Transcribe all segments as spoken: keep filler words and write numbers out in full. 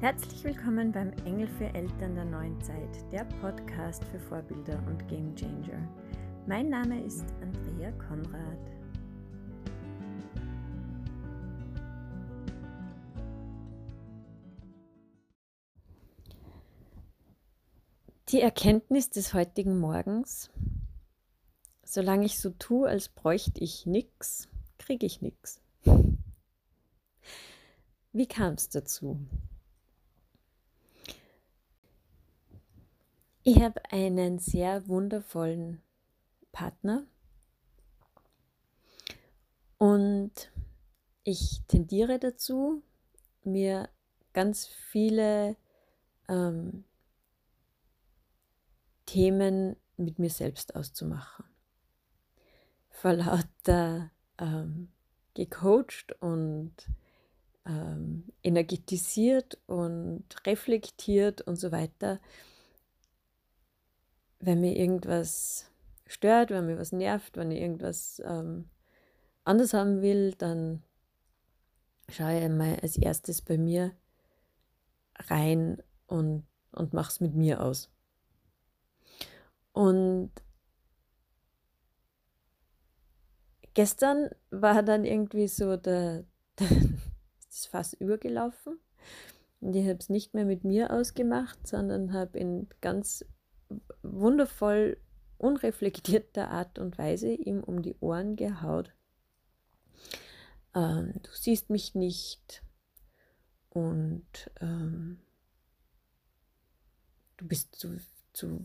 Herzlich willkommen beim Engel für Eltern der neuen Zeit, der Podcast für Vorbilder und Game Changer. Mein Name ist Andrea Conrad. Die Erkenntnis des heutigen Morgens: Solange ich so tue, als bräuchte ich nichts, kriege ich nichts. Wie kam es dazu? Ich habe einen sehr wundervollen Partner und ich tendiere dazu, mir ganz viele ähm, Themen mit mir selbst auszumachen. Vor lauter ähm, gecoacht und ähm, energetisiert und reflektiert und so weiter. Wenn mir irgendwas stört, wenn mir was nervt, wenn ich irgendwas ähm, anders haben will, dann schaue ich einmal als erstes bei mir rein und, und mache es mit mir aus. Und gestern war dann irgendwie so der, der das Fass übergelaufen und ich habe es nicht mehr mit mir ausgemacht, sondern habe in ganz wundervoll unreflektierter Art und Weise ihm um die Ohren gehaut. Ähm, du siehst mich nicht und ähm, du bist zu, zu,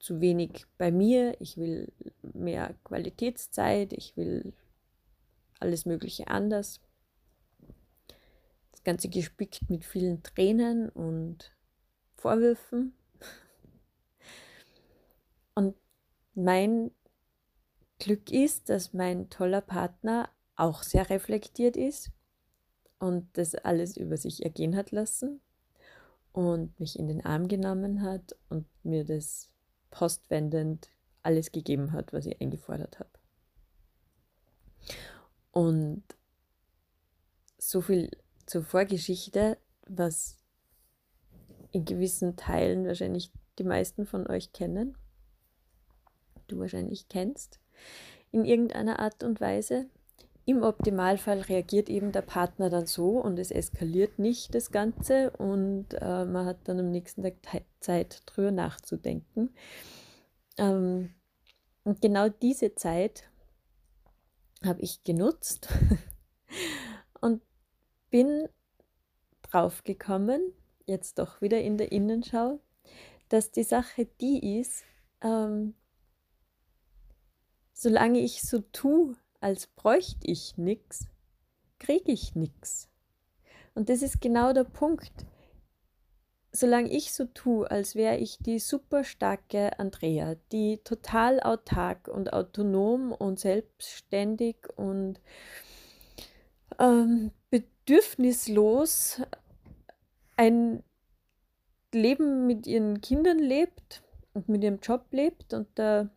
zu wenig bei mir, ich will mehr Qualitätszeit, ich will alles Mögliche anders. Das Ganze gespickt mit vielen Tränen und Vorwürfen. Und mein Glück ist, dass mein toller Partner auch sehr reflektiert ist und das alles über sich ergehen hat lassen und mich in den Arm genommen hat und mir das postwendend alles gegeben hat, was ich eingefordert habe. Und so viel zur Vorgeschichte, was in gewissen Teilen wahrscheinlich die meisten von euch kennen. Du wahrscheinlich kennst, in irgendeiner Art und Weise. Im Optimalfall reagiert eben der Partner dann so und es eskaliert nicht das Ganze und äh, man hat dann am nächsten Tag te- Zeit, drüber nachzudenken. Ähm, und genau diese Zeit habe ich genutzt und bin drauf gekommen, jetzt doch wieder in der Innenschau, dass die Sache die ist, ähm, solange ich so tue, als bräuchte ich nichts, kriege ich nichts. Und das ist genau der Punkt. Solange ich so tue, als wäre ich die super starke Andrea, die total autark und autonom und selbstständig und ähm, bedürfnislos ein Leben mit ihren Kindern lebt und mit ihrem Job lebt und der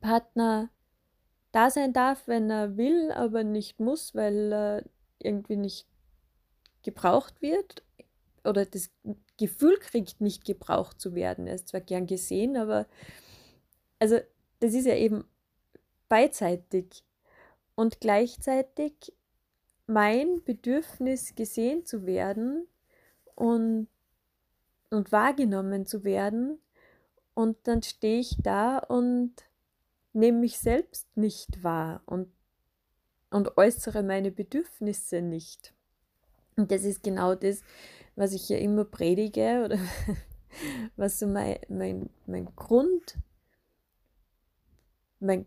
Partner da sein darf, wenn er will, aber nicht muss, weil er irgendwie nicht gebraucht wird oder das Gefühl kriegt, nicht gebraucht zu werden. Er ist zwar gern gesehen, aber also das ist ja eben beidseitig und gleichzeitig mein Bedürfnis, gesehen zu werden und, und wahrgenommen zu werden, und dann stehe ich da und nehme mich selbst nicht wahr und, und äußere meine Bedürfnisse nicht. Und das ist genau das, was ich ja immer predige oder was so mein, mein, mein Grund, mein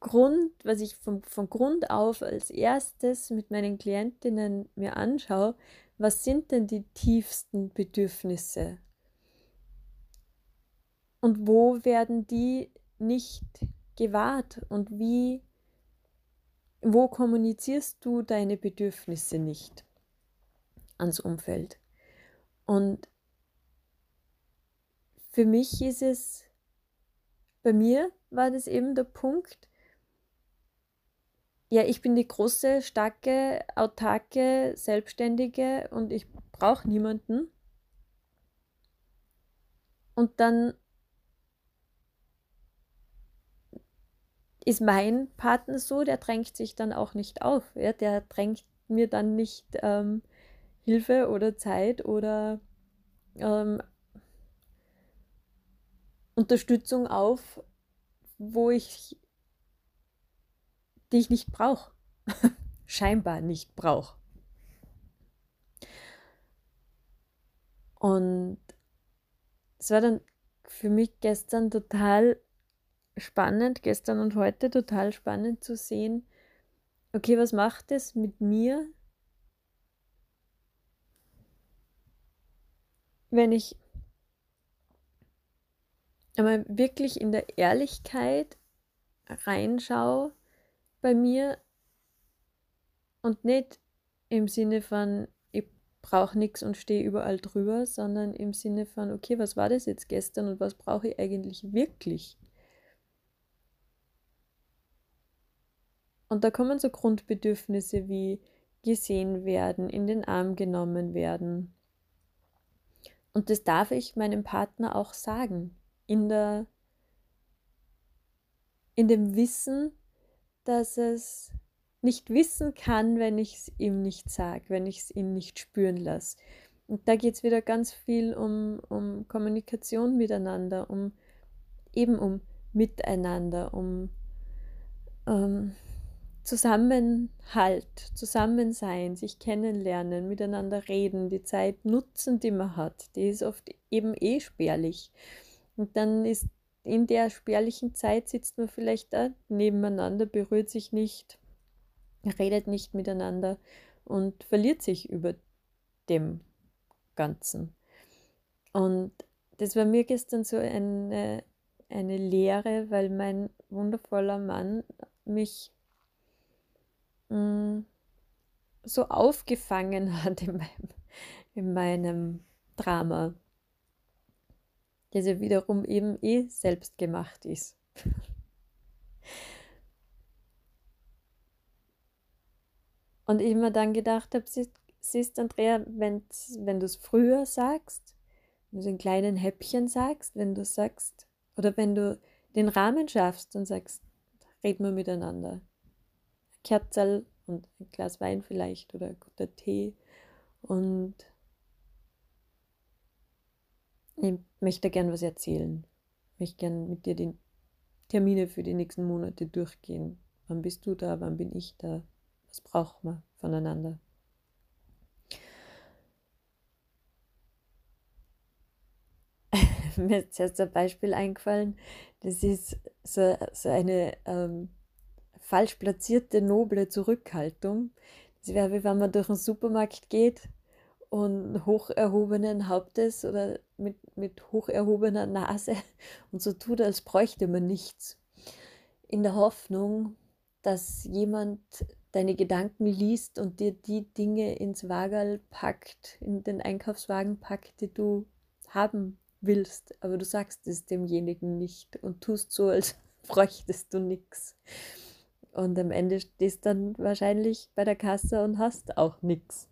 Grund, was ich von, von Grund auf als erstes mit meinen Klientinnen mir anschaue: Was sind denn die tiefsten Bedürfnisse? Und wo werden die nicht gewahrt und wie, wo kommunizierst du deine Bedürfnisse nicht ans Umfeld? Und für mich ist es, bei mir war das eben der Punkt, ja, ich bin die große, starke, autarke, selbstständige und ich brauche niemanden. Und dann ist mein Partner so, der drängt sich dann auch nicht auf. Ja? Der drängt mir dann nicht ähm, Hilfe oder Zeit oder ähm, Unterstützung auf, wo ich, die ich nicht brauche. Scheinbar nicht brauche. Und es war dann für mich gestern total spannend, gestern und heute total spannend zu sehen, okay, was macht es mit mir, wenn ich einmal wirklich in der Ehrlichkeit reinschaue bei mir und nicht im Sinne von, ich brauche nichts und stehe überall drüber, sondern im Sinne von, okay, was war das jetzt gestern und was brauche ich eigentlich wirklich? Und da kommen so Grundbedürfnisse wie gesehen werden, in den Arm genommen werden. Und das darf ich meinem Partner auch sagen. In der, in dem Wissen, dass es nicht wissen kann, wenn ich es ihm nicht sage, wenn ich es ihm nicht spüren lasse. Und da geht es wieder ganz viel um, um Kommunikation miteinander, um eben um Miteinander, um ähm, Zusammenhalt, Zusammensein, sich kennenlernen, miteinander reden, die Zeit nutzen, die man hat, die ist oft eben eh spärlich. Und dann ist in der spärlichen Zeit sitzt man vielleicht da nebeneinander, berührt sich nicht, redet nicht miteinander und verliert sich über dem Ganzen. Und das war mir gestern so eine, eine Lehre, weil mein wundervoller Mann mich so aufgefangen hat in meinem, in meinem Drama, das ja wiederum eben eh selbst gemacht ist. Und ich mir dann gedacht habe, siehst Andrea, wenn, wenn du es früher sagst, wenn du es in kleinen Häppchen sagst, wenn du sagst, oder wenn du den Rahmen schaffst und sagst, reden wir miteinander. Kerzerl und ein Glas Wein vielleicht oder ein guter Tee und ich möchte gern was erzählen. Ich möchte gern mit dir die Termine für die nächsten Monate durchgehen. Wann bist du da, wann bin ich da? Was braucht man voneinander? Mir ist jetzt ein Beispiel eingefallen. Das ist so, so eine ähm, falsch platzierte, noble Zurückhaltung. Das wäre wie wenn man durch einen Supermarkt geht und hoch erhobenen Hauptes oder mit, mit hoch erhobener Nase und so tut, als bräuchte man nichts. In der Hoffnung, dass jemand deine Gedanken liest und dir die Dinge ins Wagerl packt, in den Einkaufswagen packt, die du haben willst. Aber du sagst es demjenigen nicht und tust so, als bräuchtest du nichts. Und am Ende stehst du dann wahrscheinlich bei der Kasse und hast auch nichts.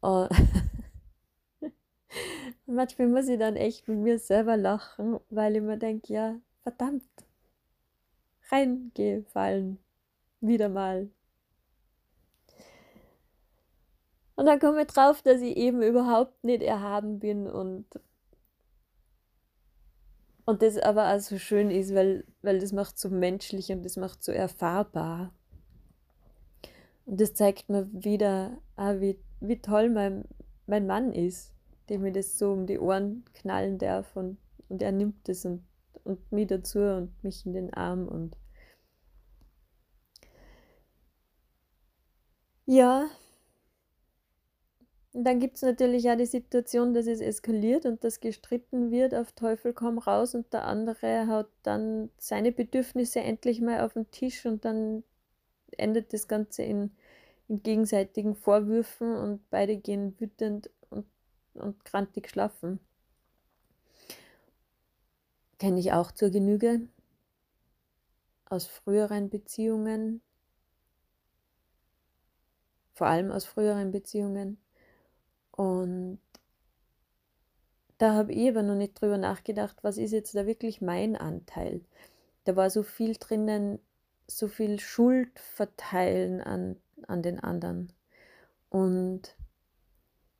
Und manchmal muss ich dann echt mit mir selber lachen, weil ich mir denke, ja, verdammt, reingefallen, wieder mal. Und dann komme ich drauf, dass ich eben überhaupt nicht erhaben bin und Und das aber auch so schön ist, weil, weil das macht so menschlich und das macht so erfahrbar. Und das zeigt mir wieder, ah, wie, wie toll mein, mein Mann ist, dem ich das so um die Ohren knallen darf und, und er nimmt das und, und mich dazu und mich in den Arm. Und ja, und dann gibt es natürlich auch die Situation, dass es eskaliert und dass gestritten wird, auf Teufel komm raus und der andere haut dann seine Bedürfnisse endlich mal auf den Tisch und dann endet das Ganze in, in gegenseitigen Vorwürfen und beide gehen wütend und, und grantig schlafen. Kenne ich auch zur Genüge aus früheren Beziehungen, vor allem aus früheren Beziehungen. Und da habe ich aber noch nicht drüber nachgedacht, was ist jetzt da wirklich mein Anteil? Da war so viel drinnen, so viel Schuld verteilen an, an den anderen. Und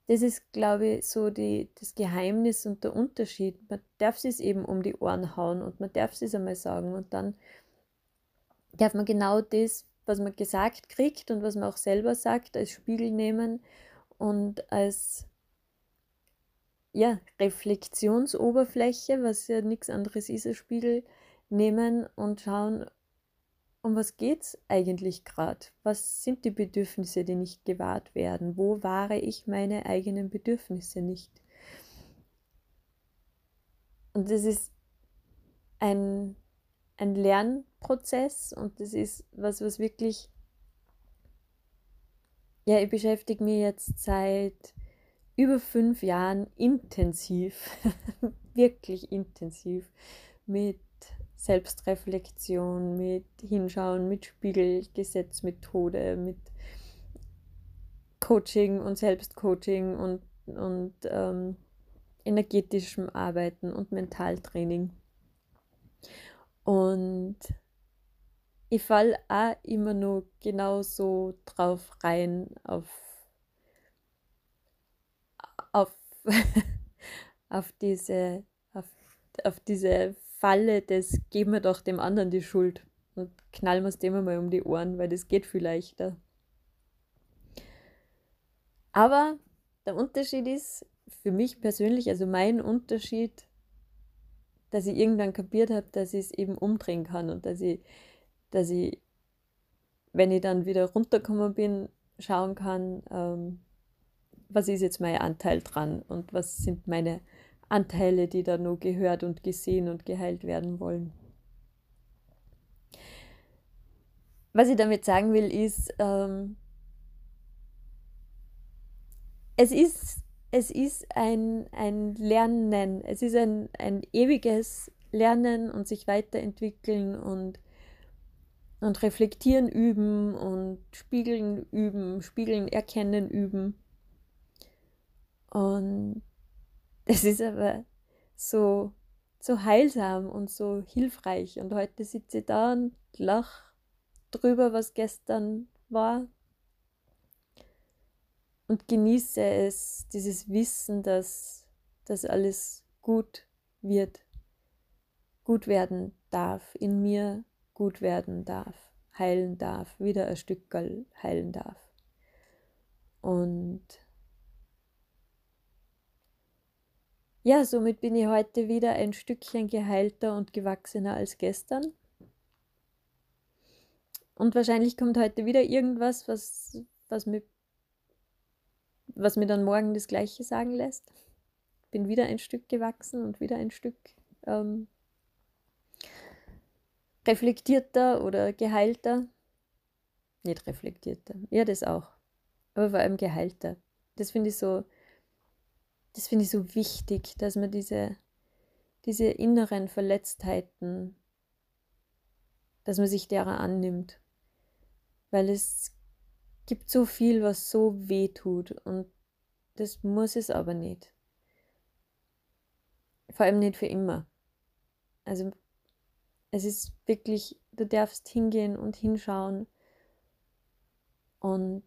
das ist, glaube ich, so die, das Geheimnis und der Unterschied. Man darf es eben um die Ohren hauen und man darf es einmal sagen. Und dann darf man genau das, was man gesagt kriegt und was man auch selber sagt, als Spiegel nehmen und als ja, Reflexionsoberfläche, was ja nichts anderes ist als Spiegel, nehmen und schauen, um was geht es eigentlich gerade? Was sind die Bedürfnisse, die nicht gewahrt werden? Wo wahre ich meine eigenen Bedürfnisse nicht? Und das ist ein, ein Lernprozess und das ist was, was wirklich, ja, ich beschäftige mich jetzt seit über fünf Jahren intensiv, wirklich intensiv mit Selbstreflexion, mit Hinschauen, mit Spiegelgesetzmethode, mit Coaching und Selbstcoaching und, und ähm, energetischem Arbeiten und Mentaltraining. Und ich falle auch immer nur genauso drauf rein, auf, auf, auf diese, auf, auf diese Falle, das geben wir doch dem anderen die Schuld und knallen wir es dem einmal um die Ohren, weil das geht viel leichter. Aber der Unterschied ist, für mich persönlich, also mein Unterschied, dass ich irgendwann kapiert habe, dass ich es eben umdrehen kann und dass ich, dass ich, wenn ich dann wieder runtergekommen bin, schauen kann, ähm, was ist jetzt mein Anteil dran und was sind meine Anteile, die da nur gehört und gesehen und geheilt werden wollen. Was ich damit sagen will, ist, ähm, es ist, es ist ein, ein Lernen, es ist ein, ein ewiges Lernen und sich weiterentwickeln und, und reflektieren üben und spiegeln üben, spiegeln erkennen üben. Und es ist aber so, so heilsam und so hilfreich. Und heute sitze ich da und lache drüber, was gestern war. Und genieße es, dieses Wissen, dass das alles gut wird, gut werden darf, in mir gut werden darf, heilen darf, wieder ein Stückerl heilen darf. Und ja, somit bin ich heute wieder ein Stückchen geheilter und gewachsener als gestern. Und wahrscheinlich kommt heute wieder irgendwas, was, was, mir, was mir dann morgen das Gleiche sagen lässt. Bin wieder ein Stück gewachsen und wieder ein Stück ähm, reflektierter oder geheilter. Nicht reflektierter, ja, das auch. Aber vor allem geheilter. Das finde ich so... Das finde ich so wichtig, dass man diese, diese inneren Verletztheiten, dass man sich derer annimmt. Weil es gibt so viel, was so weh tut und das muss es aber nicht. Vor allem nicht für immer. Also es ist wirklich, du darfst hingehen und hinschauen und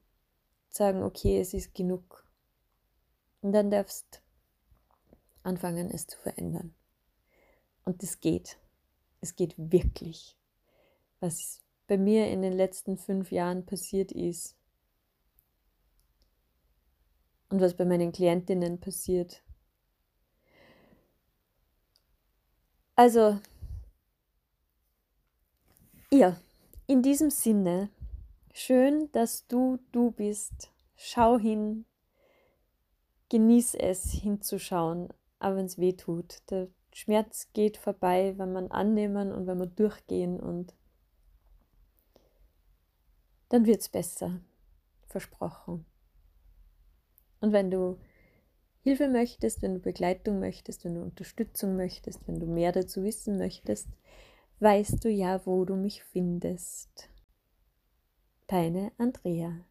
sagen, okay, es ist genug. Und dann darfst du anfangen, es zu verändern. Und das geht. Es geht wirklich. Was bei mir in den letzten fünf Jahren passiert ist und was bei meinen Klientinnen passiert. Also, ja, in diesem Sinne, schön, dass du du bist. Schau hin. Genieß es, hinzuschauen, aber wenn es weh tut. Der Schmerz geht vorbei, wenn man annehmen und wenn man durchgehen und dann wird es besser, versprochen. Und wenn du Hilfe möchtest, wenn du Begleitung möchtest, wenn du Unterstützung möchtest, wenn du mehr dazu wissen möchtest, weißt du ja, wo du mich findest. Deine Andrea.